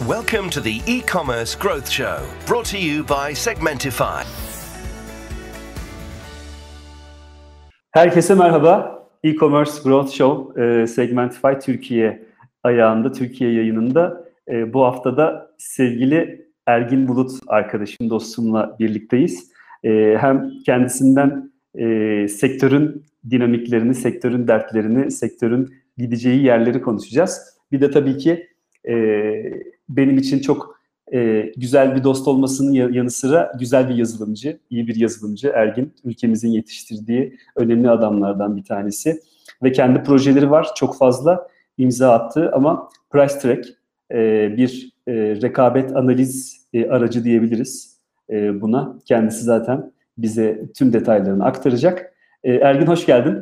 Welcome to the eCommerce Growth Show, brought to you by Segmentify. Herkese merhaba. eCommerce Growth Show Segmentify Türkiye ayağında, Türkiye yayınında bu haftada sevgili Ergin Bulut arkadaşım, dostumla birlikteyiz. Hem kendisinden sektörün dinamiklerini, sektörün dertlerini, sektörün gideceği yerleri konuşacağız. Bir de tabii ki benim için çok güzel bir dost olmasının yanı sıra güzel bir yazılımcı, iyi bir yazılımcı Ergin. Ülkemizin yetiştirdiği önemli adamlardan bir tanesi. Ve kendi projeleri var, çok fazla imza attı ama PriceTrack bir rekabet analiz aracı diyebiliriz buna. Kendisi zaten bize tüm detaylarını aktaracak. Ergin, hoş geldin.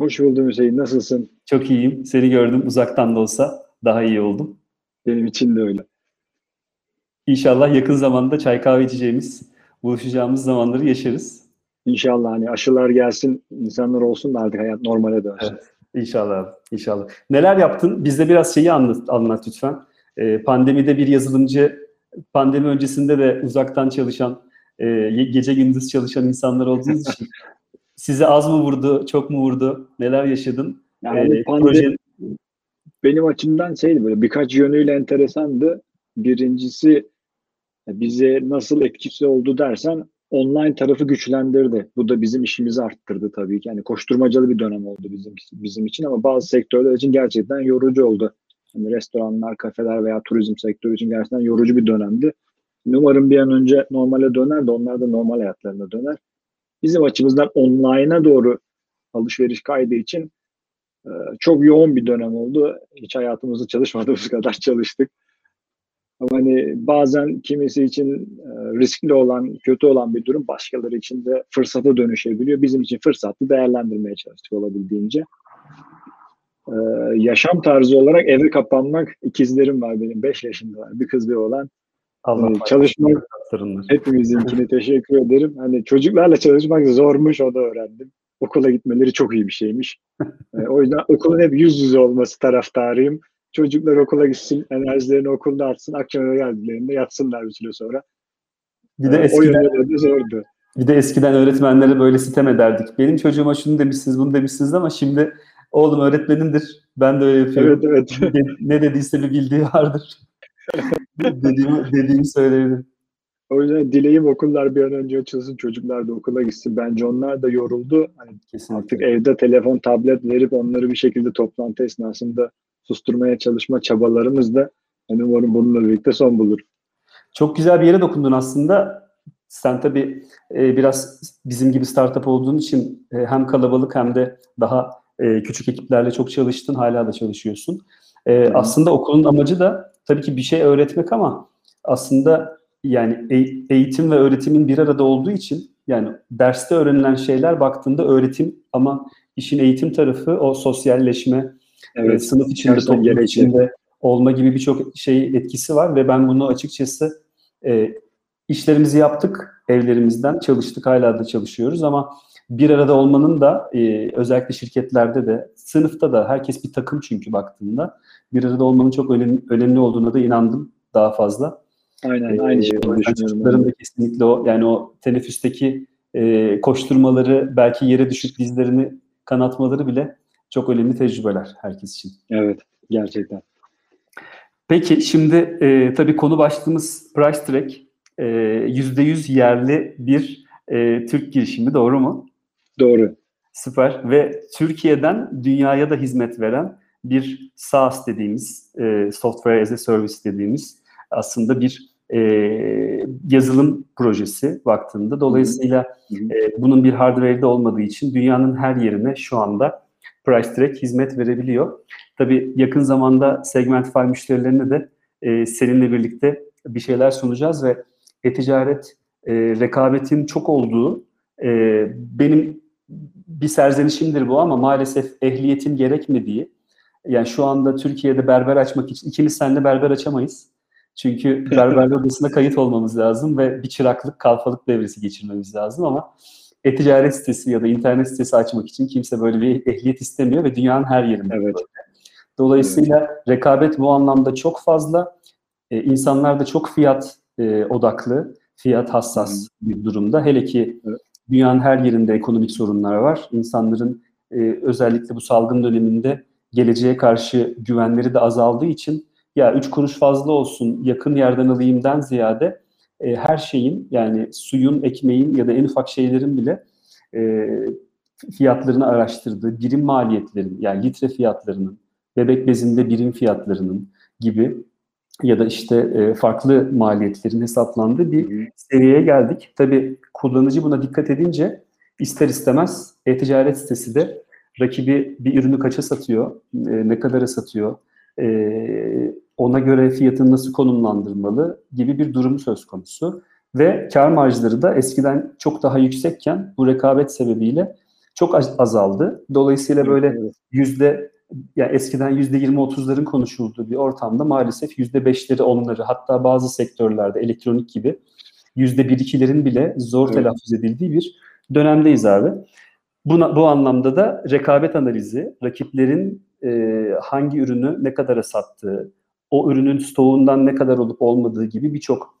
Hoş buldum Hüseyin, nasılsın? Çok iyiyim, seni gördüm uzaktan da olsa. Daha iyi oldum. Benim için de öyle. İnşallah yakın zamanda çay kahve içeceğimiz, buluşacağımız zamanları yaşarız. İnşallah hani aşılar gelsin, insanlar olsun da artık hayat normale dönsün. Evet, İnşallah, inşallah. Neler yaptın? Bize biraz şeyi anlat lütfen. Pandemide bir yazılımcı, pandemi öncesinde de uzaktan çalışan, gece gündüz çalışan insanlar olduğunuz için size az mı vurdu, çok mu vurdu? Neler yaşadın? Yani proje... Benim açımdan böyle birkaç yönüyle enteresandı. Birincisi bize nasıl etkisi oldu dersen online tarafı güçlendirdi. Bu da bizim işimizi arttırdı tabii ki. Yani koşturmacalı bir dönem oldu bizim için ama bazı sektörler için gerçekten yorucu oldu. Yani restoranlar, kafeler veya turizm sektörü için gerçekten yorucu bir dönemdi. Umarım bir an önce normale döner de onlar da normal hayatlarına döner. Bizim açımızdan online'a doğru alışveriş kaydı için çok yoğun bir dönem oldu. Hiç hayatımızda çalışmadığımız kadar çalıştık. Ama hani bazen kimisi için riskli olan, kötü olan bir durum başkaları için de fırsata dönüşebiliyor. Bizim için fırsatı değerlendirmeye çalıştık olabildiğince. Yaşam tarzı olarak eve kapanmak, ikizlerim var benim, 5 yaşında var. Bir kız bir oğlan. Çalışmak hepimizinkine teşekkür ederim. Hani çocuklarla çalışmak zormuş, o da öğrendim. Okula gitmeleri çok iyi bir şeymiş. O yüzden okulun hep yüz yüze olması taraftarıyım. Çocuklar okula gitsin, enerjilerini okulda atsın, akşam eve geldiklerinde yatsınlar bir süre sonra. Bir de eskiden öğretmenlere böyle sitem ederdik. Benim çocuğuma şunu demişsiniz, bunu demişsiniz ama şimdi oğlum öğretmenimdir, ben de öyle yapıyorum. Evet. Ne dediyse bir bildiği vardır. dediğimi söyleyebilirim. O yüzden dileğim okullar bir an önce açılsın, çocuklar da okula gitsin. Bence onlar da yoruldu. Hani kesinlikle. Artık evde telefon, tablet verip onları bir şekilde toplantı esnasında susturmaya çalışma çabalarımız da umarım bununla birlikte son bulur. Çok güzel bir yere dokundun aslında. Sen tabii biraz bizim gibi startup olduğun için hem kalabalık hem de daha küçük ekiplerle çok çalıştın, hala da çalışıyorsun. Aslında okulun amacı da tabii ki bir şey öğretmek ama aslında... Yani eğitim ve öğretimin bir arada olduğu için yani derste öğrenilen şeyler baktığında öğretim ama işin eğitim tarafı o sosyalleşme, evet, sınıf içinde, toplum içinde olma gibi birçok şey etkisi var ve ben bunu açıkçası işlerimizi yaptık, evlerimizden çalıştık, hala da çalışıyoruz ama bir arada olmanın da özellikle şirketlerde de, sınıfta da herkes bir takım çünkü baktığında bir arada olmanın çok önemli olduğuna da inandım daha fazla. Aynen, aynı şey. Çocukların da kesinlikle o teneffüsteki koşturmaları, belki yere düşüp dizlerini kanatmaları bile çok önemli tecrübeler herkes için. Evet, gerçekten. Peki şimdi tabii konu başlığımız PriceTrack. %100 yerli bir Türk girişimi, doğru mu? Doğru. Süper. Ve Türkiye'den dünyaya da hizmet veren bir SaaS dediğimiz, Software as a Service dediğimiz aslında bir yazılım projesi baktığında. Dolayısıyla bunun bir hardware'de olmadığı için dünyanın her yerine şu anda PriceTrack hizmet verebiliyor. Tabii yakın zamanda Segmentify müşterilerine de seninle birlikte bir şeyler sunacağız ve e-ticaret rekabetin çok olduğu, benim bir serzenişimdir bu ama maalesef ehliyetin gerekmediği, yani şu anda Türkiye'de berber açmak için ikimiz seninle berber açamayız. Çünkü berberler odasına kayıt olmamız lazım ve bir çıraklık, kalfalık devresi geçirmemiz lazım ama e-ticaret sitesi ya da internet sitesi açmak için kimse böyle bir ehliyet istemiyor ve dünyanın her yerinde. Evet. Dolayısıyla rekabet bu anlamda çok fazla İnsanlar da çok fiyat odaklı, fiyat hassas bir durumda. Hele ki dünyanın her yerinde ekonomik sorunlar var. İnsanların özellikle bu salgın döneminde geleceğe karşı güvenleri de azaldığı için ya 3 kuruş fazla olsun, yakın yerden alayımdan ziyade her şeyin, yani suyun, ekmeğin ya da en ufak şeylerin bile fiyatlarını araştırdığı, birim maliyetlerin, yani litre fiyatlarının, bebek bezinde birim fiyatlarının gibi ya da işte farklı maliyetlerin hesaplandığı bir seviyeye geldik. Tabii kullanıcı buna dikkat edince ister istemez e-ticaret sitesi de rakibi bir ürünü kaça satıyor, ne kadara satıyor, ona göre fiyatını nasıl konumlandırmalı gibi bir durum söz konusu. Ve kar marjları da eskiden çok daha yüksekken bu rekabet sebebiyle çok azaldı. Dolayısıyla böyle yani eskiden %20-30'ların konuşulduğu bir ortamda maalesef %5'leri, 10'ları, hatta bazı sektörlerde elektronik gibi %1-2'lerin bile zor telaffuz edildiği bir dönemdeyiz abi. Bu anlamda da rekabet analizi, rakiplerin hangi ürünü ne kadara sattığı, o ürünün stoğundan ne kadar olup olmadığı gibi birçok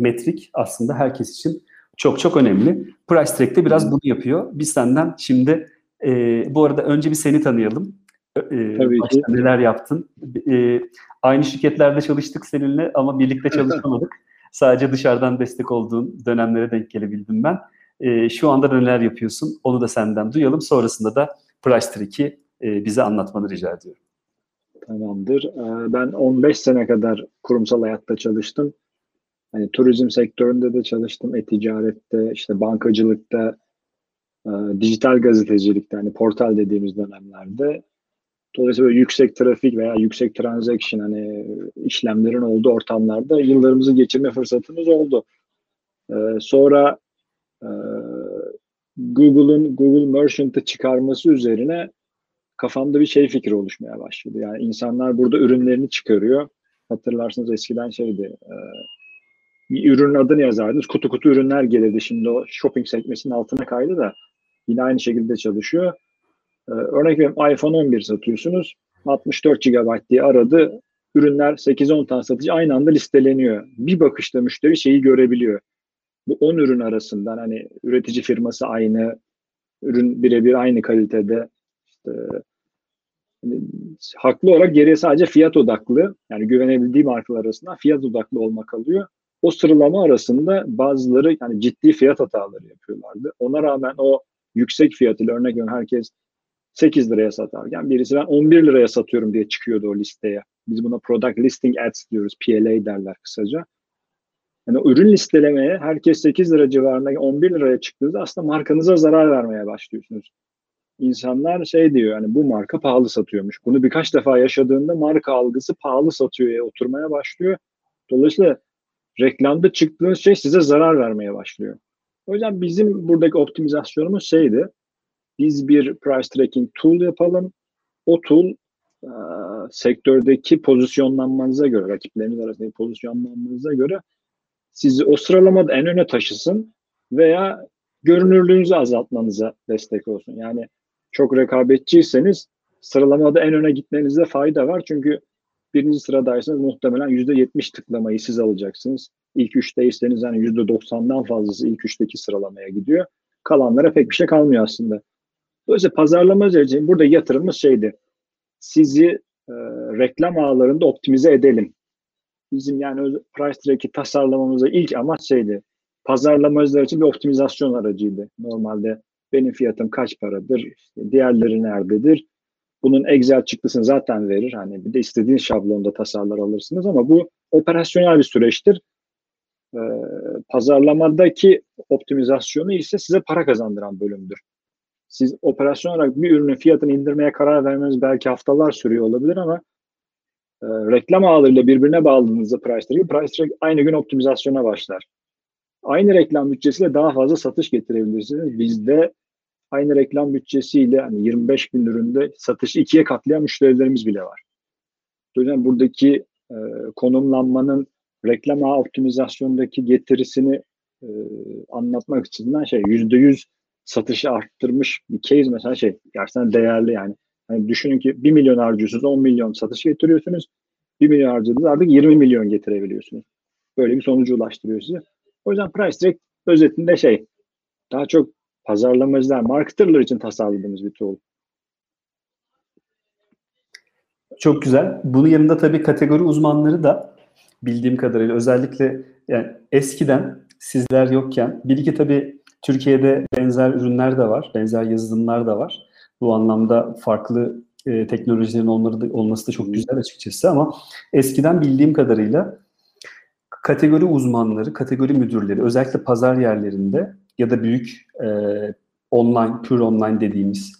metrik aslında herkes için çok çok önemli. PriceTrack de biraz bunu yapıyor. Biz senden şimdi bu arada önce bir seni tanıyalım. Başta neler yaptın? Aynı şirketlerde çalıştık seninle ama birlikte çalışamadık. Sadece dışarıdan destek olduğun dönemlere denk gelebildim ben. Şu anda neler yapıyorsun? Onu da senden duyalım. Sonrasında da PriceTrack'i bize anlatmanı rica ediyorum. Tamamdır. Ben 15 sene kadar kurumsal hayatta çalıştım. Hani turizm sektöründe de çalıştım, e-ticarette, işte bankacılıkta, dijital gazetecilikte, hani portal dediğimiz dönemlerde. Dolayısıyla yüksek trafik veya yüksek transaction, hani işlemlerin olduğu ortamlarda yıllarımızı geçirme fırsatımız oldu. Sonra Google'un Google Merchant'ı çıkarması üzerine kafamda bir fikir oluşmaya başladı. Yani insanlar burada ürünlerini çıkarıyor. Hatırlarsınız eskiden şeydi, bir ürünün adını yazardınız, kutu kutu ürünler gelirdi. Şimdi o shopping sekmesinin altına kaydı da yine aynı şekilde çalışıyor. Örnek veriyorum, iPhone 11 satıyorsunuz. 64 GB diye aradı. Ürünler 8-10 tane satıcı aynı anda listeleniyor. Bir bakışta müşteri şeyi görebiliyor. Bu 10 ürün arasından hani üretici firması aynı, ürün birebir aynı kalitede. Haklı olarak geriye sadece fiyat odaklı, yani güvenebildiği markalar arasında fiyat odaklı olmak kalıyor. O sıralama arasında bazıları yani ciddi fiyat hataları yapıyorlardı. Ona rağmen o yüksek fiyatıyla, örnek veriyorum, herkes 8 liraya satarken birisi ben 11 liraya satıyorum diye çıkıyordu o listeye. Biz buna product listing ads diyoruz, PLA derler kısaca. Yani ürün listelemeye herkes 8 lira civarında 11 liraya çıktığınızda aslında markanıza zarar vermeye başlıyorsunuz. İnsanlar diyor, hani bu marka pahalı satıyormuş. Bunu birkaç defa yaşadığında marka algısı pahalı satıyor'ya oturmaya başlıyor. Dolayısıyla reklamda çıktığınız şey size zarar vermeye başlıyor. O yüzden bizim buradaki optimizasyonumuz biz bir price tracking tool yapalım. O tool sektördeki pozisyonlanmanıza göre, rakipleriniz arasındaki pozisyonlanmanıza göre sizi o sıralamada en öne taşısın veya görünürlüğünüzü azaltmanıza destek olsun. Yani çok rekabetçiyseniz sıralamada en öne gitmenizde fayda var. Çünkü birinci sıradaysanız muhtemelen %70 tıklamayı siz alacaksınız. İlk 3'teyseniz yani %90'dan fazlası ilk 3'teki sıralamaya gidiyor. Kalanlara pek bir şey kalmıyor aslında. Dolayısıyla pazarlama üzerinde burada yatırımımız sizi reklam ağlarında optimize edelim. Bizim yani PriceTrack'i tasarlamamıza ilk amaç pazarlamacılar için bir optimizasyon aracıydı. Normalde benim fiyatım kaç paradır, diğerleri nerededir? Bunun Excel çıktısını zaten verir. Hani bir de istediğiniz şablonda tasarlar alırsınız ama bu operasyonel bir süreçtir. Pazarlamadaki optimizasyonu ise size para kazandıran bölümdür. Siz operasyon olarak bir ürünün fiyatını indirmeye karar vermeniz belki haftalar sürüyor olabilir ama reklam ağlarıyla birbirine bağladığınızda PriceTrack aynı gün optimizasyona başlar. Aynı reklam bütçesiyle daha fazla satış getirebilirsiniz. Bizde aynı reklam bütçesiyle hani 25 bin üründe satışı 2'ye katlayan müşterilerimiz bile var. O yüzden buradaki konumlanmanın reklam ağ optimizasyondaki getirisini anlatmak açısından %100 satışı arttırmış bir case mesela gerçekten değerli yani. Düşünün ki 1 milyon harcıyorsunuz, 10 milyon satış getiriyorsunuz. 1 milyon harcadınız, artık 20 milyon getirebiliyorsunuz. Böyle bir sonucu ulaştırıyor size. O yüzden PriceTrack özetinde daha çok pazarlamacılar, marketerlar için tasarladığımız bir tool. Çok güzel. Bunun yanında tabii kategori uzmanları da bildiğim kadarıyla özellikle yani eskiden sizler yokken bir iki tabii Türkiye'de benzer ürünler de var, benzer yazılımlar da var. Bu anlamda farklı teknolojilerin olması da çok güzel açıkçası ama eskiden bildiğim kadarıyla kategori uzmanları, kategori müdürleri özellikle pazar yerlerinde ya da büyük online, pure online dediğimiz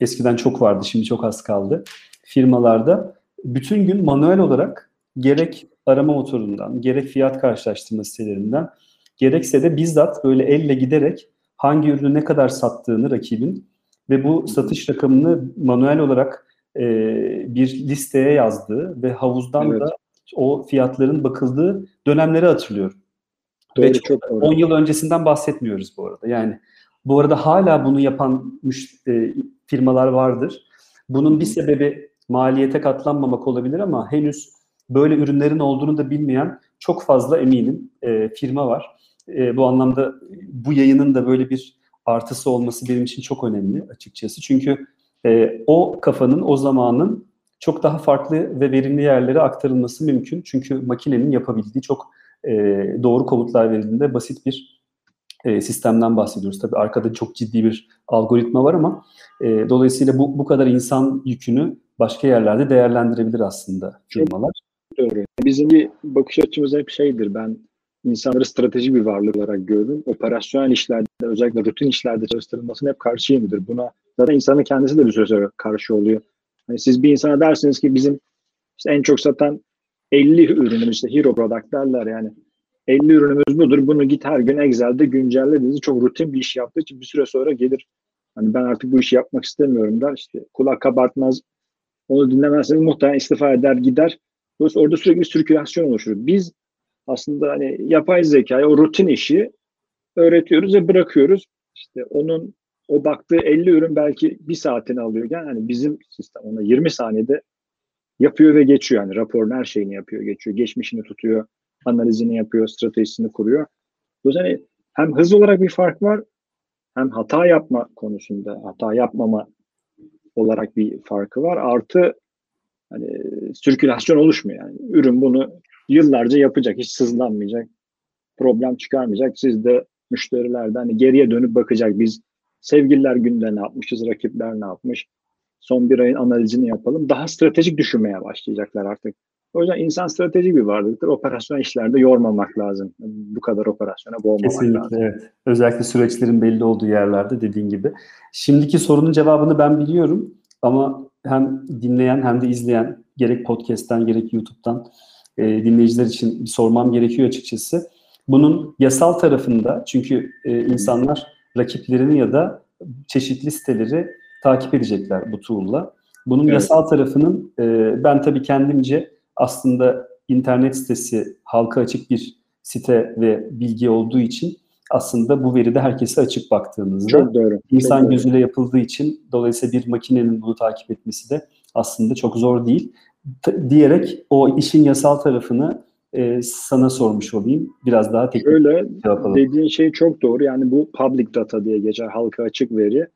eskiden çok vardı, şimdi çok az kaldı firmalarda bütün gün manuel olarak gerek arama motorundan, gerek fiyat karşılaştırma sitelerinden gerekse de bizzat böyle elle giderek hangi ürünü ne kadar sattığını rakibin ve bu satış rakamını manuel olarak bir listeye yazdığı ve havuzdan da o fiyatların bakıldığı dönemleri hatırlıyorum. Doğru, ve çok 10 yıl öncesinden bahsetmiyoruz bu arada. Yani bu arada hala bunu yapan firmalar vardır. Bunun bir sebebi maliyete katlanmamak olabilir ama henüz böyle ürünlerin olduğunu da bilmeyen çok fazla eminim firma var. Bu anlamda bu yayının da böyle bir artısı olması benim için çok önemli açıkçası. Çünkü o kafanın, o zamanın çok daha farklı ve verimli yerlere aktarılması mümkün. Çünkü makinenin yapabildiği çok doğru komutlar verildiğinde basit bir sistemden bahsediyoruz. Tabii arkada çok ciddi bir algoritma var ama dolayısıyla bu kadar insan yükünü başka yerlerde değerlendirebilir aslında firmalar. Doğru. Bizim bir bakış açımız hep ben insanları strateji bir varlık olarak gördüm. Operasyonel işlerde, özellikle rutin işlerde çalıştırılmasına hep karşıyımdır. Buna zaten insanın kendisi de bir süre sonra karşı oluyor. Yani siz bir insana dersiniz ki bizim en çok satan 50 ürünümüz hero product derler yani. 50 ürünümüz budur. Bunu git her gün Excel'de güncellediğiniz çok rutin bir iş yaptığı için bir süre sonra gelir. Hani ben artık bu işi yapmak istemiyorum der. Kulak kabartmaz. Onu dinlemezseniz muhtemelen istifa eder gider. Dolayısıyla orada sürekli bir sirkülasyon oluşur. Biz aslında hani yapay zekaya o rutin işi öğretiyoruz ve bırakıyoruz. Onun o baktığı 50 ürün belki bir saatini alıyorken hani bizim sistem ona 20 saniyede yapıyor ve geçiyor. Yani raporun her şeyini yapıyor, geçiyor. Geçmişini tutuyor, analizini yapıyor, stratejisini kuruyor. Dolayısıyla hani hem hız olarak bir fark var hem hata yapma konusunda, hata yapmama olarak bir farkı var. Artı hani sirkülasyon oluşmuyor yani. Ürün bunu yıllarca yapacak, hiç sızlanmayacak, problem çıkarmayacak. Siz de müşterilerden hani geriye dönüp bakacak. Biz sevgililer günde ne yapmışız, rakipler ne yapmış, son bir ayın analizini yapalım. Daha stratejik düşünmeye başlayacaklar artık. O yüzden insan stratejik bir varlıktır. Operasyon işlerde yormamak lazım. Bu kadar operasyona boğmamak lazım. Kesinlikle evet. Özellikle süreçlerin belli olduğu yerlerde dediğin gibi. Şimdiki sorunun cevabını ben biliyorum ama hem dinleyen hem de izleyen gerek podcast'ten gerek YouTube'dan dinleyiciler için sormam gerekiyor açıkçası. Bunun yasal tarafında çünkü insanlar rakiplerini ya da çeşitli siteleri takip edecekler bu tool'la. Bunun yasal tarafının ben tabii kendimce aslında internet sitesi halka açık bir site ve bilgi olduğu için aslında bu veride herkese açık baktığınızda çok doğru, insan çok gözüyle yapıldığı için dolayısıyla bir makinenin bunu takip etmesi de aslında çok zor değil. Diyerek o işin yasal tarafını sana sormuş olayım. Biraz daha teknik yapalım. Dediğin şey çok doğru. Yani bu public data diye geçer, halka açık veri.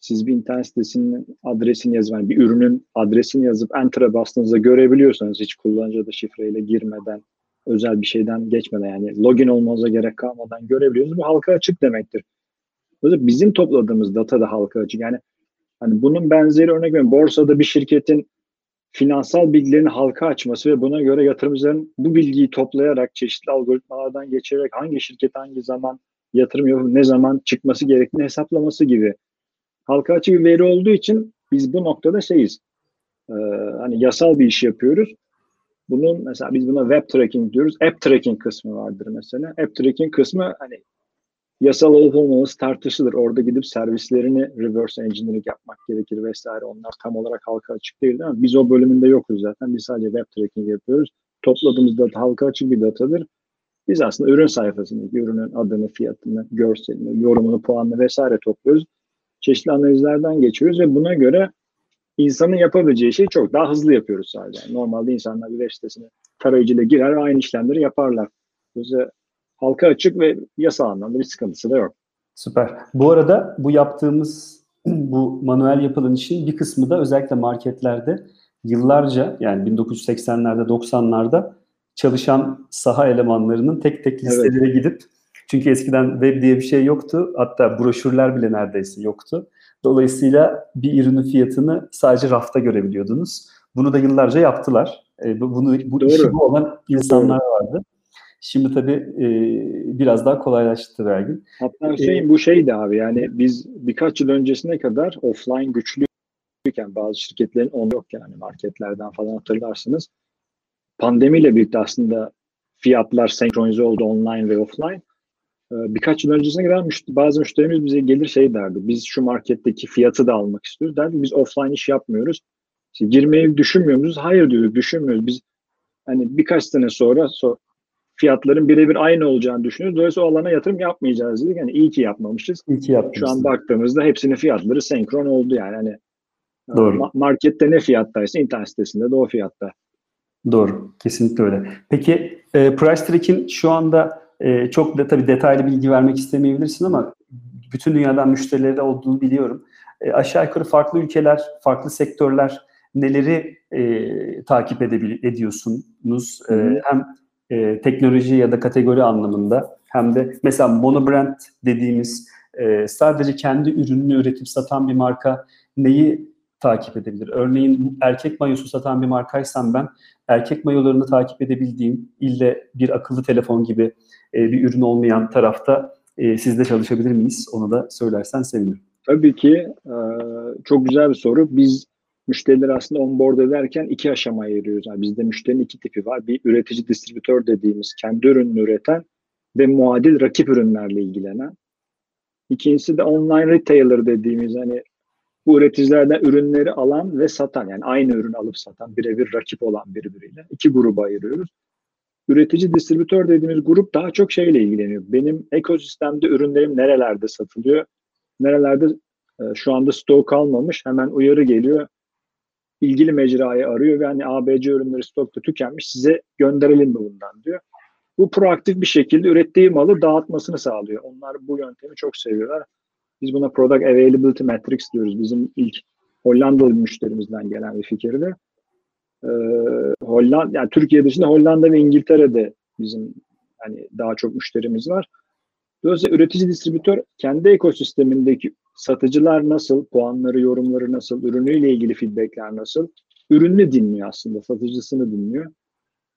Siz bir internet sitesinin adresini yazıp, yani bir ürünün adresini yazıp enter'a bastığınızda görebiliyorsanız hiç kullanıcı adı şifreyle girmeden, özel bir şeyden geçmeden yani login olmanıza gerek kalmadan görebiliyorsunuz. Bu halka açık demektir. Dolayısıyla bizim topladığımız data da halka açık. Yani hani bunun benzeri örnek veriyorum. Borsada bir şirketin finansal bilgilerini halka açması ve buna göre yatırımcıların bu bilgiyi toplayarak çeşitli algoritmalardan geçirerek hangi şirket hangi zaman yatırım yapıp ne zaman çıkması gerektiğini hesaplaması gibi halka açık bir veri olduğu için biz bu noktada hani yasal bir iş yapıyoruz. Bunun mesela biz buna web tracking diyoruz. App tracking kısmı vardır mesela. App tracking kısmı hani yasal olup olmaması tartışılır. Orada gidip servislerini reverse engineering yapmak gerekir vesaire. Onlar tam olarak halka açık değil ama biz o bölümünde yokuz zaten. Biz sadece web tracking yapıyoruz. Topladığımız data halka açık bir datadır. Biz aslında ürün sayfasındaki ürünün adını, fiyatını, görselini, yorumunu, puanını vesaire topluyoruz. Çeşitli analizlerden geçiyoruz ve buna göre insanın yapabileceği şey çok daha hızlı yapıyoruz sadece. Yani normalde insanlar bir web sitesine tarayıcıyla girer ve aynı işlemleri yaparlar. Dolayısıyla halka açık ve yasal anlamda bir sıkıntısı da yok. Süper. Bu arada bu yaptığımız, bu manuel yapılan işin bir kısmı da özellikle marketlerde yıllarca, yani 1980'lerde, 90'larda çalışan saha elemanlarının tek tek listelere gidip, çünkü eskiden web diye bir şey yoktu, hatta broşürler bile neredeyse yoktu. Dolayısıyla bir ürünün fiyatını sadece rafta görebiliyordunuz. Bunu da yıllarca yaptılar. Bu işi olan insanlar vardı. Şimdi tabii biraz daha kolaylaştı belki. Hatta bu şeydi abi, yani biz birkaç yıl öncesine kadar offline güçlüyken bazı şirketlerin onu yok, yani marketlerden falan hatırlarsınız. Pandemiyle birlikte aslında fiyatlar senkronize oldu online ve offline. Birkaç yıl öncesine kadar bazı müşterimiz bize gelir şey derdi, biz şu marketteki fiyatı da almak istiyoruz derdi, biz offline iş yapmıyoruz. İşte girmeyi düşünmüyor musunuz? Hayır diyorduk, düşünmüyoruz. Biz hani birkaç sene sonra fiyatların birebir aynı olacağını düşünüyoruz. Dolayısıyla o alana yatırım yapmayacağız dedik. Yani iyi ki yapmamışız. İyi ki yapmışız. Şu an baktığımızda hepsinin fiyatları senkron oldu yani. Hani doğru. Markette ne fiyattaysa internet sitesinde de o fiyatta. Doğru. Kesinlikle öyle. Peki PriceTrack'in şu anda çok da tabii detaylı bilgi vermek istemeyebilirsin ama bütün dünyadan müşterileri de olduğunu biliyorum. Aşağı yukarı farklı ülkeler, farklı sektörler neleri takip ediyorsunuz? Hem teknoloji ya da kategori anlamında hem de mesela monobrand dediğimiz sadece kendi ürününü üretip satan bir marka neyi takip edebilir? Örneğin erkek mayosu satan bir markaysam ben erkek mayolarını takip edebildiğim, ille bir akıllı telefon gibi bir ürün olmayan tarafta sizde çalışabilir miyiz? Onu da söylersen sevinirim. Tabii ki çok güzel bir soru. Biz müşterileri aslında onboard ederken iki aşamaya ayırıyoruz. Yani bizde müşterinin iki tipi var. Bir üretici distribütör dediğimiz kendi ürününü üreten ve muadil rakip ürünlerle ilgilenen. İkincisi de online retailer dediğimiz hani bu üreticilerden ürünleri alan ve satan, yani aynı ürünü alıp satan, birebir rakip olan birbiriyle. İki gruba ayırıyoruz. Üretici distribütör dediğimiz grup daha çok şeyle ilgileniyor. Benim ekosistemde ürünlerim nerelerde satılıyor, nerelerde şu anda stok almamış, hemen uyarı geliyor. İlgili mecrayı arıyor ve hani ABC ürünleri stokta tükenmiş, size gönderelim mi bundan diyor. Bu proaktif bir şekilde ürettiği malı dağıtmasını sağlıyor. Onlar bu yöntemi çok seviyorlar. Biz buna Product Availability Matrix diyoruz. Bizim ilk Hollandalı müşterimizden gelen bir fikirdi. Yani Türkiye dışında Hollanda ve İngiltere'de bizim hani daha çok müşterimiz var. Dolayısıyla üretici distribütör kendi ekosistemindeki satıcılar nasıl, puanları, yorumları nasıl, ürünüyle ilgili feedbackler nasıl, ürününü dinliyor aslında, satıcısını dinliyor.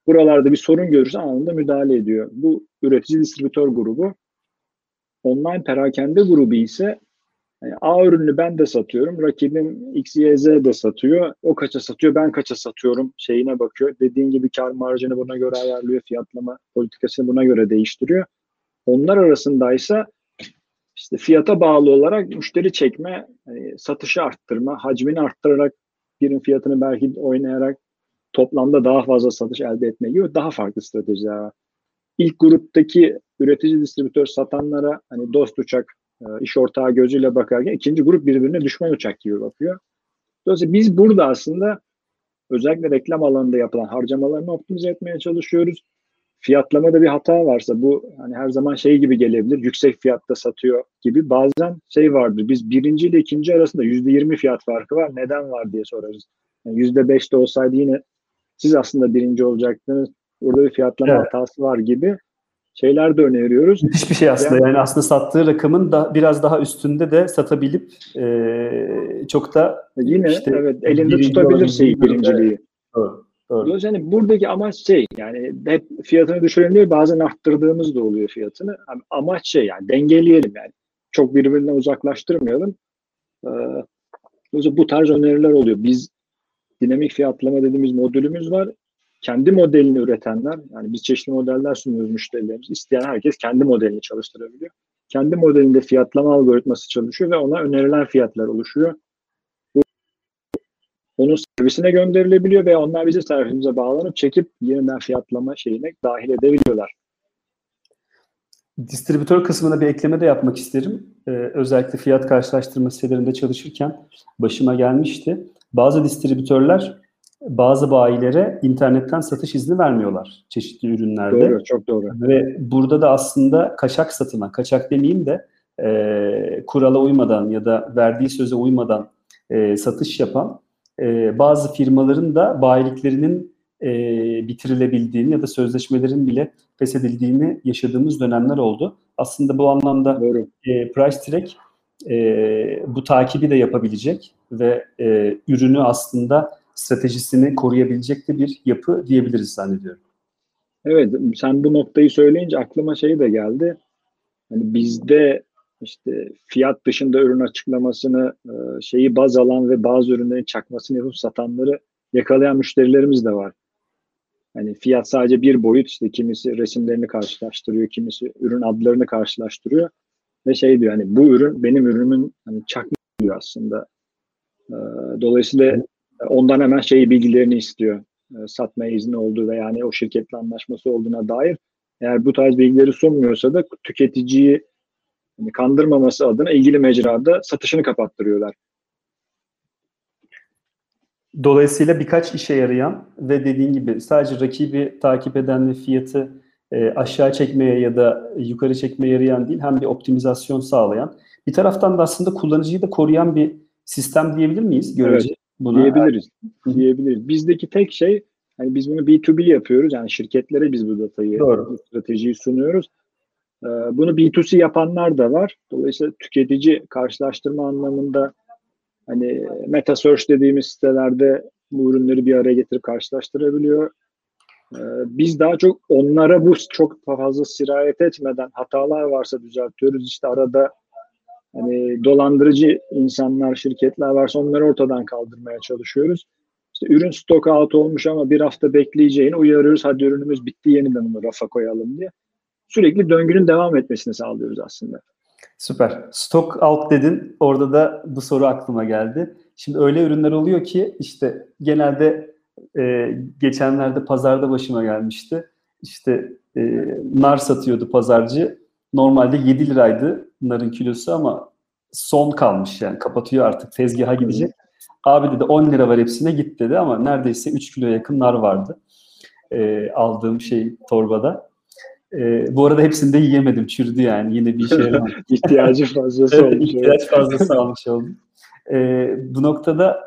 Buralarda bir sorun görürse anında müdahale ediyor. Bu üretici distribütör grubu. Online perakende grubu ise yani A ürünü ben de satıyorum, rakibim XYZ de satıyor, o kaça satıyor, ben kaça satıyorum şeyine bakıyor. Dediğin gibi kar marjını buna göre ayarlıyor, fiyatlama politikasını buna göre değiştiriyor. Onlar arasındaysa işte fiyata bağlı olarak müşteri çekme, satışı arttırma, hacmini arttırarak, birim fiyatını belki oynayarak toplamda daha fazla satış elde etme gibi daha farklı stratejiler var. İlk gruptaki üretici distribütör satanlara hani dost uçak, iş ortağı gözüyle bakarken ikinci grup birbirine düşman uçak gibi bakıyor. Dolayısıyla biz burada aslında özellikle reklam alanında yapılan harcamalarını optimize etmeye çalışıyoruz. Fiyatlamada bir hata varsa bu hani her zaman şey gibi gelebilir, yüksek fiyatta satıyor gibi, bazen şey vardır, biz birinci ile ikinci arasında %20 fiyat farkı var, neden var diye sorarız. Yani %5 de olsaydı yine siz aslında birinci olacaktınız, orada bir fiyatlama hatası var gibi şeyler de öneriyoruz. Müthiş bir şey aslında, yani aslında sattığı rakamın da biraz daha üstünde de satabilip çok da yine işte, elinde tutabilir şeyi, birinciliği. Evet. Doğru. Yani buradaki amaç şey, yani hep fiyatını düşürelim diye bazen arttırdığımız da oluyor fiyatını. Amaç şey, yani dengeleyelim, yani çok birbirinden uzaklaştırmayalım. Bu tarz öneriler oluyor. Biz dinamik fiyatlama dediğimiz modülümüz var. Kendi modelini üretenler, yani biz çeşitli modeller sunuyoruz müşterilerimiz. İsteyen herkes kendi modelini çalıştırabiliyor. Kendi modelinde fiyatlama algoritması çalışıyor ve ona önerilen fiyatlar oluşuyor. Onun servisine gönderilebiliyor ve onlar bize servisimize bağlanıp çekip yeniden fiyatlama şeyine dahil edebiliyorlar. Distribütör kısmına bir ekleme de yapmak isterim. Özellikle fiyat karşılaştırma sitelerinde çalışırken başıma gelmişti. Bazı distribütörler bazı bayilere internetten satış izni vermiyorlar çeşitli ürünlerde. Doğru, çok doğru. Ve burada da aslında kaçak satıma, kaçak demeyeyim de kurala uymadan ya da verdiği söze uymadan satış yapan bazı firmaların da bayiliklerinin bitirilebildiğini ya da sözleşmelerin bile feshedildiğini yaşadığımız dönemler oldu. Aslında bu anlamda PriceTrack bu takibi de yapabilecek ve ürünü aslında stratejisini koruyabilecek de bir yapı diyebiliriz zannediyorum. Evet, sen bu noktayı söyleyince aklıma şey de geldi. Yani bizde işte fiyat dışında ürün açıklamasını şeyi baz alan ve bazı ürünlerin çakmasını yapıp satanları yakalayan müşterilerimiz de var. Yani fiyat sadece bir boyut, işte kimisi resimlerini karşılaştırıyor, kimisi ürün adlarını karşılaştırıyor ve şey diyor, hani bu ürün benim ürünümün hani çakma diyor aslında. Dolayısıyla ondan hemen şey bilgilerini istiyor. Satmaya izni olduğu ve yani o şirketle anlaşması olduğuna dair. Eğer bu tarz bilgileri sunmuyorsa da tüketiciyi yani kandırmaması adına ilgili mecrada satışını kapattırıyorlar. Dolayısıyla birkaç işe yarayan ve dediğin gibi sadece rakibi takip eden ve fiyatı aşağı çekmeye ya da yukarı çekmeye yarayan değil, hem bir optimizasyon sağlayan, bir taraftan da aslında kullanıcıyı da koruyan bir sistem diyebilir miyiz? Görece. Evet. Buna diyebiliriz. Diyebiliriz. Bizdeki tek şey, hani biz bunu B2B yapıyoruz. Yani şirketlere biz bu datayı, bu stratejiyi sunuyoruz. Bunu B2C yapanlar da var. Dolayısıyla tüketici karşılaştırma anlamında hani meta search dediğimiz sitelerde bu ürünleri bir araya getirip karşılaştırabiliyor. Biz daha çok onlara bu çok fazla sirayet etmeden hatalar varsa düzeltiyoruz. İşte arada hani dolandırıcı insanlar, şirketler varsa onları ortadan kaldırmaya çalışıyoruz. İşte ürün stok out olmuş ama bir hafta bekleyeceğini uyarıyoruz. Hadi ürünümüz bitti, yeniden onu rafa koyalım diye. Sürekli döngünün devam etmesini sağlıyoruz aslında. Süper. Stok out dedin. Orada da bu soru aklıma geldi. Şimdi öyle ürünler oluyor ki işte genelde geçenlerde pazarda başıma gelmişti. İşte nar satıyordu pazarcı. Normalde 7 liraydı narın kilosu ama son kalmış, yani kapatıyor artık, tezgaha gidecek. Abi dedi 10 lira var hepsine git dedi ama neredeyse 3 kiloya yakın nar vardı aldığım şey torbada. Bu arada hepsini de yiyemedim, çürüdü yani, yine bir şey. İhtiyacı fazlası olmuş. Evet, ihtiyaç fazlası almış oldum. Bu noktada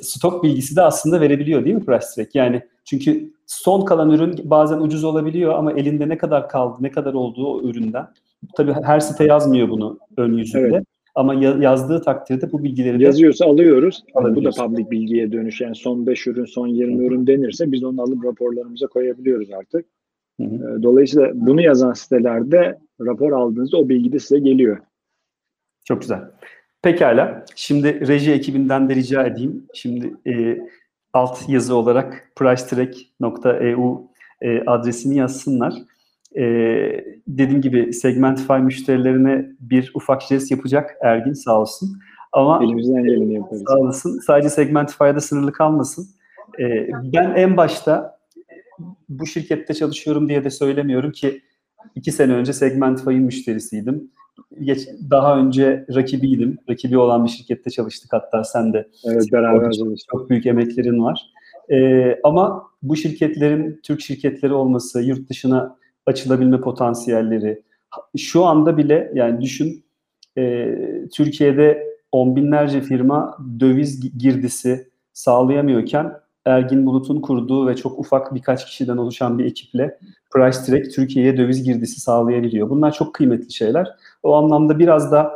stok bilgisi de aslında verebiliyor değil mi PriceTrack? Yani çünkü son kalan ürün bazen ucuz olabiliyor ama elinde ne kadar kaldı, ne kadar olduğu o üründen. Tabii her site yazmıyor bunu ön yüzünde. Evet. Ama yazdığı takdirde bu bilgileri de yazıyorsa alıyoruz. Bu da public bilgiye dönüş. Yani son 5 ürün, son 20 ürün denirse biz onu alıp raporlarımıza koyabiliyoruz artık. Hı-hı. Dolayısıyla bunu yazan sitelerde rapor aldığınızda o bilgi de size geliyor. Çok güzel. Pekala. Şimdi reji ekibinden de rica edeyim. Şimdi alt yazı olarak pricetrack.eu adresini yazsınlar. Dediğim gibi Segmentify müşterilerine bir ufak jest yapacak Ergin, sağ olsun. Ama elimizden geleni yaparız. Sağ olasın. Sadece Segmentify'da sınırlı kalmasın. Ben en başta bu şirkette çalışıyorum diye de söylemiyorum ki 2 sene önce Segmentify'ın müşterisiydim. Daha önce rakibiydim. Rakibi olan bir şirkette çalıştık, hatta sen de. Evet, beraber çalıştık. Çok büyük emeklerin var. Ama bu şirketlerin Türk şirketleri olması, yurt dışına açılabilme potansiyelleri. Şu anda bile yani düşün, Türkiye'de on binlerce firma döviz girdisi sağlayamıyorken Ergin Bulut'un kurduğu ve çok ufak birkaç kişiden oluşan bir ekiple PriceTrack Türkiye'ye döviz girdisi sağlayabiliyor. Bunlar çok kıymetli şeyler. O anlamda biraz da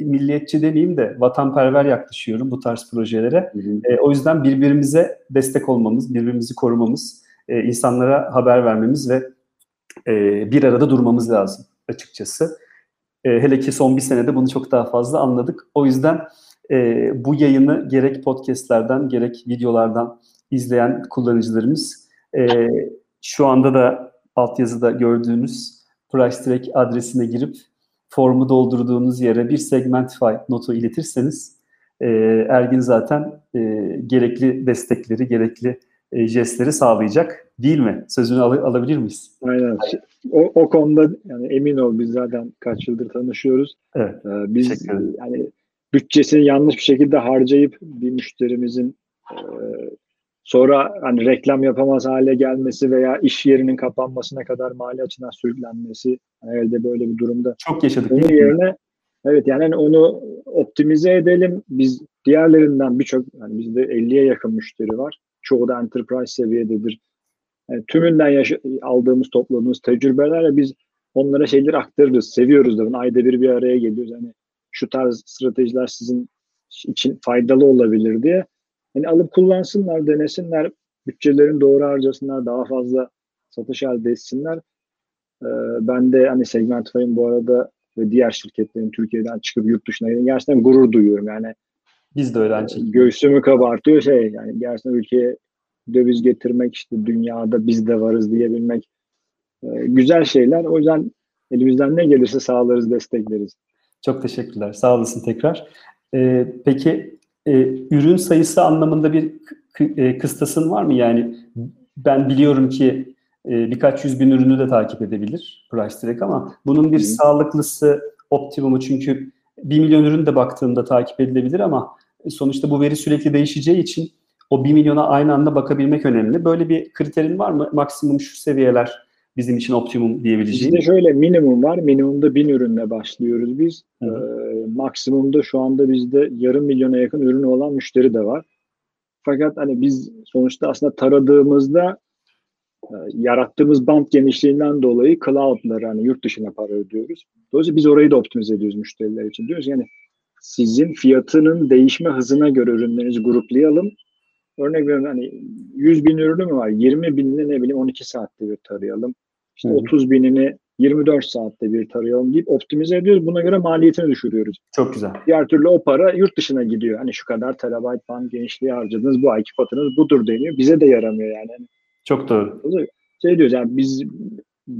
milliyetçi demeyeyim de vatanperver yaklaşıyorum bu tarz projelere. O yüzden birbirimize destek olmamız, birbirimizi korumamız, insanlara haber vermemiz ve bir arada durmamız lazım açıkçası. Hele ki son bir senede bunu çok daha fazla anladık. O yüzden bu yayını gerek podcastlerden gerek videolardan izleyen kullanıcılarımız şu anda da altyazıda gördüğünüz PriceTrack adresine girip formu doldurduğunuz yere bir Segmentify notu iletirseniz Ergin zaten gerekli destekleri, gerekli jestleri sağlayacak değil mi? Sözünü alabilir miyiz? Aynen. O konuda yani emin ol, biz zaten kaç yıldır tanışıyoruz. Evet, biz yani bütçesini yanlış bir şekilde harcayıp bir müşterimizin Sonra hani reklam yapamaz hale gelmesi veya iş yerinin kapanmasına kadar mali açıdan sürüklenmesi, evde böyle bir durumda. Çok yaşadık. Onun yerine evet, yani onu optimize edelim. Biz diğerlerinden birçok, yani bizde 50'ye yakın müşteri var. Çoğu da enterprise seviyededir. Yani tümünden aldığımız, topladığımız tecrübelerle biz onlara şeyleri aktarırız. Seviyoruz da bunu. Ayda bir araya geliyoruz. Hani şu tarz stratejiler sizin için faydalı olabilir diye. Yani alıp kullansınlar, denesinler, bütçelerini doğru harcasınlar, daha fazla satış elde etsinler. Ben de hani Segmentify'ın bu arada ve diğer şirketlerin Türkiye'den çıkıp yurt dışına giden, gerçekten gurur duyuyorum. Yani biz de öyle. Göğsümü kabartıyor şey, yani gerçekten ülkeye döviz getirmek, işte dünyada biz de varız diyebilmek güzel şeyler. O yüzden elimizden ne gelirse sağlarız, destekleriz. Çok teşekkürler. Sağ olasın tekrar. Peki ürün sayısı anlamında bir kıstasın var mı? Yani ben biliyorum ki birkaç yüz bin ürünü de takip edebilir PriceTrack ama bunun bir sağlıklısı, optimumu, çünkü 1 milyon ürün de baktığımda takip edilebilir ama sonuçta bu veri sürekli değişeceği için o 1 milyona aynı anda bakabilmek önemli. Böyle bir kriterin var mı? Maksimum şu seviyeler bizim için optimum diyebileceğim. İşte şöyle, minimum var. Minimumda 1000 ürünle başlıyoruz biz. Maksimumda şu anda bizde yarım milyona yakın ürünü olan müşteri de var. Fakat hani biz sonuçta aslında taradığımızda yarattığımız band genişliğinden dolayı cloud'lara, hani yurt dışına para ödüyoruz. Dolayısıyla biz orayı da optimize ediyoruz müşteriler için. Diyoruz yani sizin fiyatının değişme hızına göre ürünlerinizi gruplayalım. Örnek veriyorum, hani 100 bin ürünü mü var? 20 binini ne bileyim 12 saatte bir tarayalım. İşte 30 binini 24 saatte bir tarayalım deyip optimize ediyoruz. Buna göre maliyetini düşürüyoruz. Çok güzel. Diğer türlü o para yurt dışına gidiyor. Hani şu kadar terabayt band genişliği harcadınız, bu ayki patınız budur deniyor. Bize de yaramıyor yani. Çok doğru. Şey diyoruz yani, biz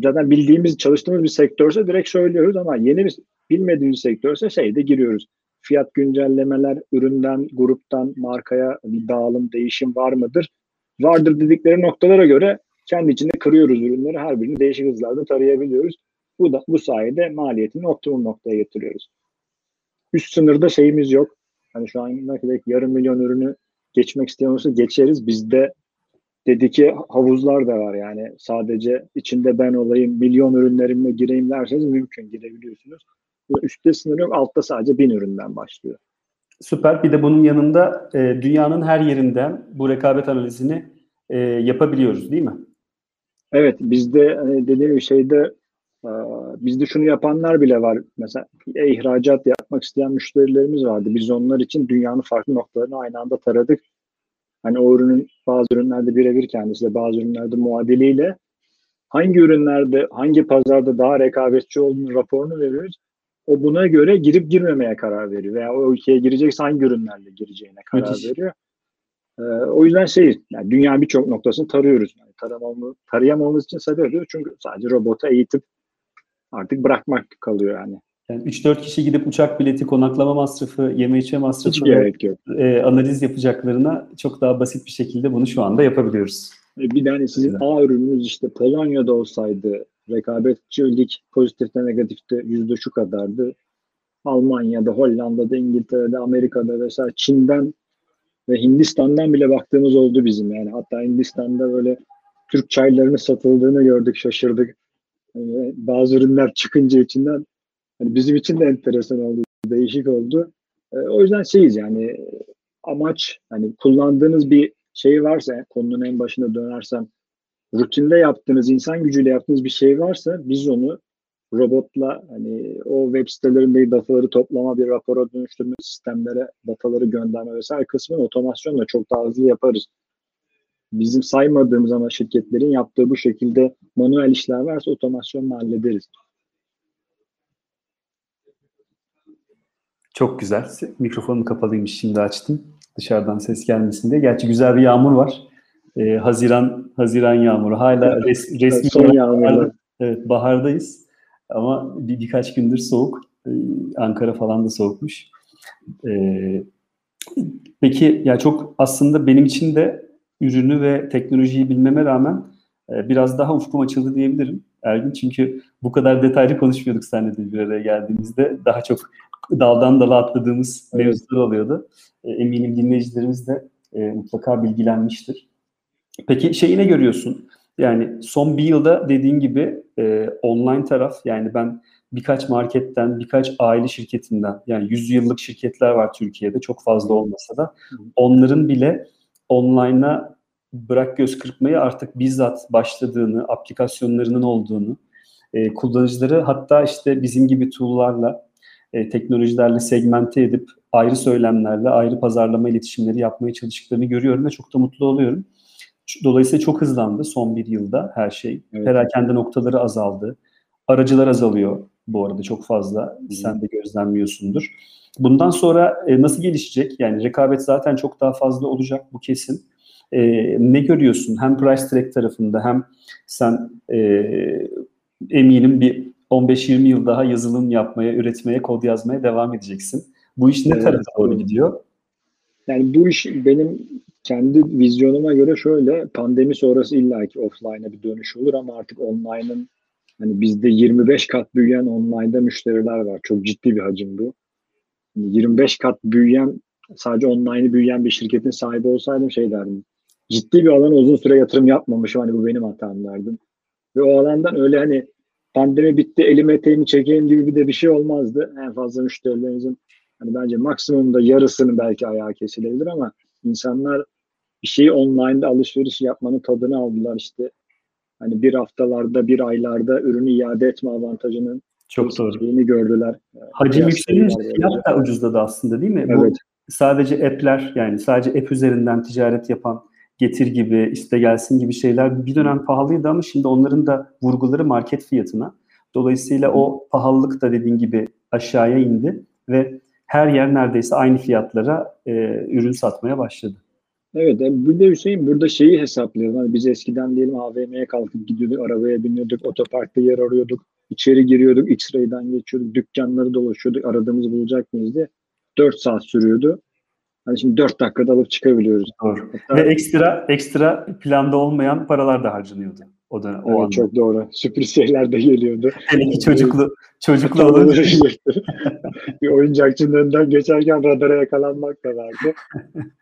zaten bildiğimiz, çalıştığımız bir sektörse direkt söylüyoruz ama yeni bir bilmediğimiz sektörse şeyde giriyoruz. Fiyat güncellemeler, üründen, gruptan, markaya bir dağılım, değişim var mıdır? Vardır dedikleri noktalara göre kendi içinde kırıyoruz ürünleri. Her birini değişik hızlarda tarayabiliyoruz. Bu sayede maliyetini optimum noktaya getiriyoruz. Üst sınırda şeyimiz yok. Hani şu an ne kadar yarım milyon ürünü geçmek isteyen olursa geçeriz. Bizde dedi ki havuzlar da var yani. Sadece içinde ben olayım, milyon ürünlerimle gireyim derseniz mümkün, girebiliyorsunuz. Üstte sınır yok, altta sadece 1000 üründen başlıyor. Süper. Bir de bunun yanında dünyanın her yerinden bu rekabet analizini yapabiliyoruz değil mi? Evet, bizde dediğim şeyde bizde şunu yapanlar bile var. Mesela ihracat yapmak isteyen müşterilerimiz vardı. Biz onlar için dünyanın farklı noktalarını aynı anda taradık. Hani o ürünün bazı ürünlerde birebir kendisi de, bazı ürünlerde muadiliyle, hangi ürünlerde, hangi pazarda daha rekabetçi olduğunu raporunu veriyoruz. O buna göre girip girmemeye karar veriyor veya o ülkeye girecekse hangi ürünlerle gireceğine karar veriyor. O yüzden yani dünyanın birçok noktasını tarıyoruz. Yani tarayamamız için sebebi çünkü sadece robota eğitip artık bırakmak kalıyor yani. Yani 3-4 kişi gidip uçak bileti, konaklama masrafı, yeme içme masrafı analiz yapacaklarına çok daha basit bir şekilde bunu şu anda yapabiliyoruz. Bir de hani sizin A ürününüz işte Polonya'da olsaydı rekabetçi lig pozitifte negatifte yüzde şu kadardı. Almanya'da, Hollanda'da, İngiltere'de, Amerika'da vesaire, Çin'den ve Hindistan'dan bile baktığımız oldu bizim yani. Hatta Hindistan'da böyle Türk çaylarının satıldığını gördük, şaşırdık. Yani bazı ürünler çıkınca içinden hani bizim için de enteresan oldu, değişik oldu. O yüzden yani amaç, hani kullandığınız bir şey varsa, konunun en başına dönersem, rutinde yaptığınız, insan gücüyle yaptığınız bir şey varsa biz onu robotla, hani o web sitelerindeki dataları toplama, bir rapora dönüştürme, sistemlere dataları gönderme vesaire kısmını otomasyonla çok daha hızlı yaparız. Bizim saymadığımız ama şirketlerin yaptığı bu şekilde manuel işler varsa otomasyonla hallederiz. Çok güzel. Mikrofonum kapalıymış, şimdi açtım. Dışarıdan ses gelmesin diye. Gerçi güzel bir yağmur var. Haziran yağmuru. Hala resmi yağmurlar. Evet, bahardayız. Ama birkaç gündür soğuk. Ankara falan da soğukmuş. Peki ya çok aslında benim için de ürünü ve teknolojiyi bilmeme rağmen biraz daha ufkum açıldı diyebilirim Ergin. Çünkü bu kadar detaylı konuşmuyorduk seninle de bir araya geldiğimizde. Daha çok daldan dala atladığımız mevzular oluyordu. Eminim dinleyicilerimiz de mutlaka bilgilenmiştir. Peki şeyi ne görüyorsun? Yani son bir yılda dediğin gibi online taraf, yani ben birkaç marketten, birkaç aile şirketinden, yani 100 yıllık şirketler var Türkiye'de, çok fazla olmasa da onların bile online'a bırak göz kırpmayı artık bizzat başladığını, aplikasyonlarının olduğunu, kullanıcıları hatta işte bizim gibi tool'larla, teknolojilerle segmente edip ayrı söylemlerle, ayrı pazarlama iletişimleri yapmaya çalıştıklarını görüyorum ve çok da mutlu oluyorum. Dolayısıyla çok hızlandı son bir yılda her şey. Evet. Perakende noktaları azaldı. Aracılar azalıyor bu arada çok fazla. Hı. Sen de gözlemliyorsundur. Bundan sonra nasıl gelişecek? Yani rekabet zaten çok daha fazla olacak, bu kesin. Ne görüyorsun? Hem PriceTrack tarafında hem sen eminim bir 15-20 yıl daha yazılım yapmaya, üretmeye, kod yazmaya devam edeceksin. Bu iş ne tarafa doğru gidiyor? Yani bu iş benim kendi vizyonuma göre şöyle, pandemi sonrası illaki offline'a bir dönüş olur ama artık online'ın, hani bizde 25 kat büyüyen online'da müşteriler var. Çok ciddi bir hacim bu. 25 kat büyüyen, sadece online'ı büyüyen bir şirketin sahibi olsaydım şey derdim. Ciddi bir alana uzun süre yatırım yapmamışım, hani bu benim hatam derdim. Ve o alandan öyle hani pandemi bitti elime eteğimi çekeyim gibi bir şey olmazdı. En fazla müşterilerinizin hani bence maksimumda yarısını belki ayağa kesilebilir ama insanlar bir şeyi online'da alışveriş yapmanın tadını aldılar işte. Hani bir haftalarda, bir aylarda ürünü iade etme avantajının çok doğru gördüler. Hacim yükselince fiyat da ucuzladı aslında, değil mi? Evet. Bu sadece app'ler, yani sadece app üzerinden ticaret yapan Getir gibi, işte gelsin gibi şeyler bir dönem pahalıydı ama şimdi onların da vurguları market fiyatına. Dolayısıyla o pahalılık da dediğin gibi aşağıya indi ve her yer neredeyse aynı fiyatlara ürün satmaya başladı. Evet, bir de Hüseyin burada şeyi hesaplayalım. Hani biz eskiden diyelim AVM'ye kalkıp gidiyorduk, arabaya biniyorduk, otoparkta yer arıyorduk, içeri giriyorduk, X-ray'den geçiyorduk, dükkanları dolaşıyorduk, aradığımızı bulacak mıyız diye 4 saat sürüyordu. Yani şimdi 4 dakikada alıp çıkabiliyoruz. Doğru. Hatta ve ekstra planda olmayan paralar da harcanıyordu. O da o evet, çok doğru. Sürpriz şeyler de geliyordu. Hele çocuklu olunca. Bir oyuncakçının önünden geçerken radara yakalanmak da vardı.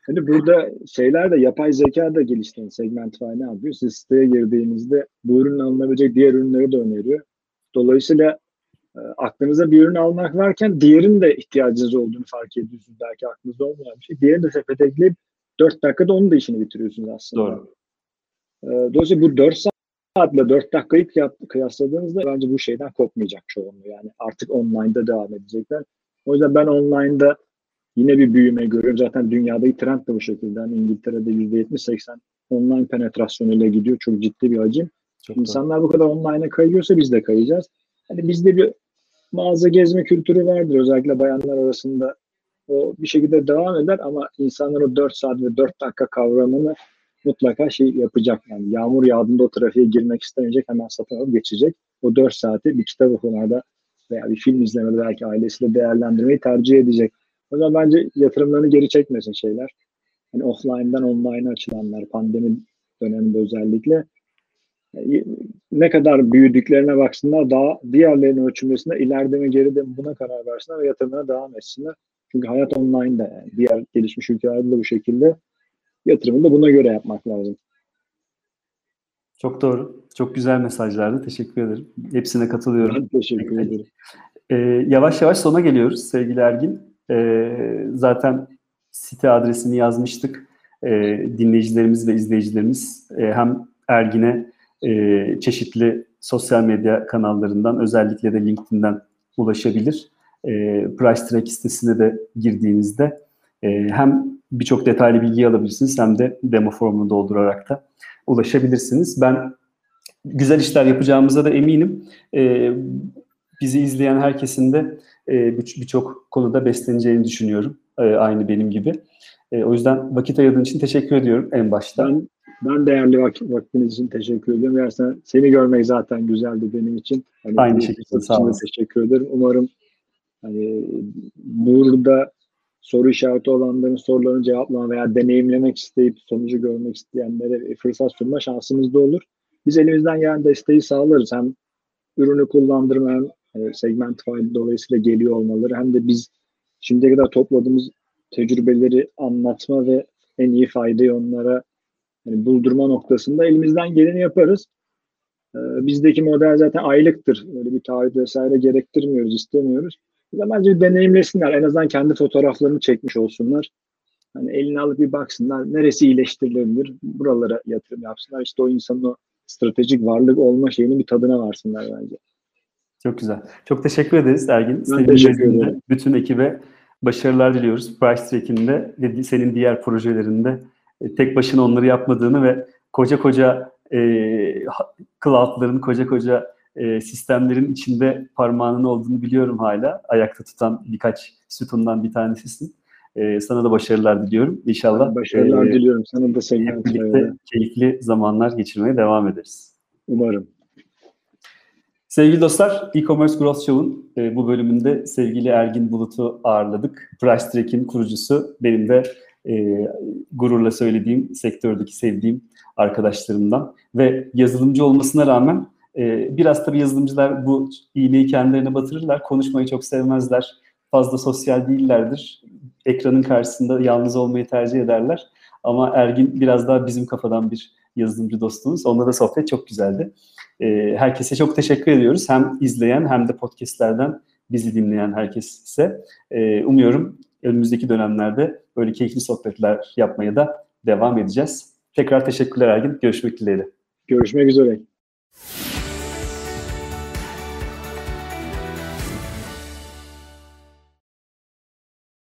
Hani burada şeyler de, yapay zeka da gelişti. Segmentify ne yapıyor? Siz siteye girdiğinizde bu ürünü alınabilecek diğer ürünleri de öneriyor. Dolayısıyla aklınıza bir ürün almak varken diğerinin de ihtiyacınız olduğunu fark ediyorsunuz. Belki aklınızda olmayan bir şey. Diğerini de sepete ekleyip 4 dakikada onun da işini bitiriyorsunuz aslında. Doğru. Dolayısıyla bu 4 saatle 4 dakikayı kıyasladığınızda bence bu şeyden kopmayacak çoğunluğu. Yani artık online'da devam edecekler. O yüzden ben online'da yine bir büyüme görüyorum. Zaten dünyadaki trend de bu şekilde. Yani İngiltere'de %70-80 online penetrasyonuyla gidiyor. Çok ciddi bir hacim. İnsanlar bu kadar online'a kayıyorsa biz de kayacağız. Hani bizde bir mağaza gezme kültürü vardır, özellikle bayanlar arasında o bir şekilde devam eder ama insanlar o 4 saat ve 4 dakika kavramını mutlaka şey yapacak, yani yağmur yağdığında o trafiğe girmek istemeyecek, hemen satın alıp geçecek. O 4 saati bir kitap okumada veya bir film izlemede belki ailesiyle değerlendirmeyi tercih edecek. O zaman bence yatırımlarını geri çekmesin şeyler. Yani offline'dan online'a açılanlar, pandemi döneminde özellikle. Ne kadar büyüdüklerine baksınlar, daha diğerlerinin ölçümlesinde ileride mi geride mi buna karar versinler ve yatırımına devam etsinler. Çünkü hayat online'da, yani diğer gelişmiş ülkelerde de bu şekilde, yatırımı da buna göre yapmak lazım. Çok doğru. Çok güzel mesajlardı. Teşekkür ederim. Hepsine katılıyorum. Ben teşekkür ederim. Yavaş yavaş sona geliyoruz sevgili Ergin. Zaten site adresini yazmıştık. Dinleyicilerimiz ve izleyicilerimiz hem Ergin'e çeşitli sosyal medya kanallarından, özellikle de LinkedIn'den ulaşabilir. PriceTrack sitesine de girdiğinizde hem birçok detaylı bilgi alabilirsiniz hem de demo formunu doldurarak da ulaşabilirsiniz. Ben güzel işler yapacağımıza da eminim. Bizi izleyen herkesin de birçok konuda besleneceğini düşünüyorum. Aynı benim gibi. O yüzden vakit ayırdığın için teşekkür ediyorum en başta. Ben değerli vaktiniz için teşekkür ediyorum. Gerçekten seni görmek zaten güzeldi benim için. Hani aynı şekilde sağ olun. Teşekkür ederim. Umarım hani burada soru işareti olanların sorularını cevaplama veya deneyimlemek isteyip sonucu görmek isteyenlere fırsat sunma şansımız da olur. Biz elimizden gelen desteği sağlarız. Hem ürünü kullandırma, hem Segmentify dolayısıyla geliyor olmaları, hem de biz şimdiye kadar topladığımız tecrübeleri anlatma ve en iyi faydayı onlara buldurma noktasında elimizden geleni yaparız. Bizdeki model zaten aylıktır. Öyle bir taahhüt vesaire gerektirmiyoruz, istemiyoruz. Bence deneyimlesinler. En azından kendi fotoğraflarını çekmiş olsunlar. Hani elini alıp bir baksınlar. Neresi iyileştirilebilir? Buralara yatırım yapsınlar. İşte o insanın o stratejik varlık olma şeyinin bir tadına varsınlar bence. Çok güzel. Çok teşekkür ederiz Ergin. Ben teşekkür ederim. Bütün ekibe başarılar diliyoruz. PriceTrack'in de ve senin diğer projelerinde tek başına onları yapmadığını ve koca koca cloud'ların, koca koca sistemlerin içinde parmağının olduğunu biliyorum hala. Ayakta tutan birkaç sütundan bir tanesisin. Sana da başarılar diliyorum. İnşallah. Başarılar diliyorum. Sana da keyifli zamanlar geçirmeye devam ederiz. Umarım. Sevgili dostlar, e-commerce Growth Show'un bu bölümünde sevgili Ergin Bulut'u ağırladık. PriceTrack'in kurucusu, benim de gururla söylediğim, sektördeki sevdiğim arkadaşlarımdan ve yazılımcı olmasına rağmen biraz tabii yazılımcılar bu iğneyi kendilerine batırırlar, konuşmayı çok sevmezler, fazla sosyal değillerdir, ekranın karşısında yalnız olmayı tercih ederler. Ama Ergin biraz daha bizim kafadan bir yazılımcı dostumuz. Onunla da sohbet çok güzeldi. Herkese çok teşekkür ediyoruz. Hem izleyen hem de podcastlerden bizi dinleyen herkese. Umuyorum önümüzdeki dönemlerde böyle keyifli sohbetler yapmaya da devam edeceğiz. Tekrar teşekkürler Ergin. Görüşmek dileğiyle. Görüşmek üzere.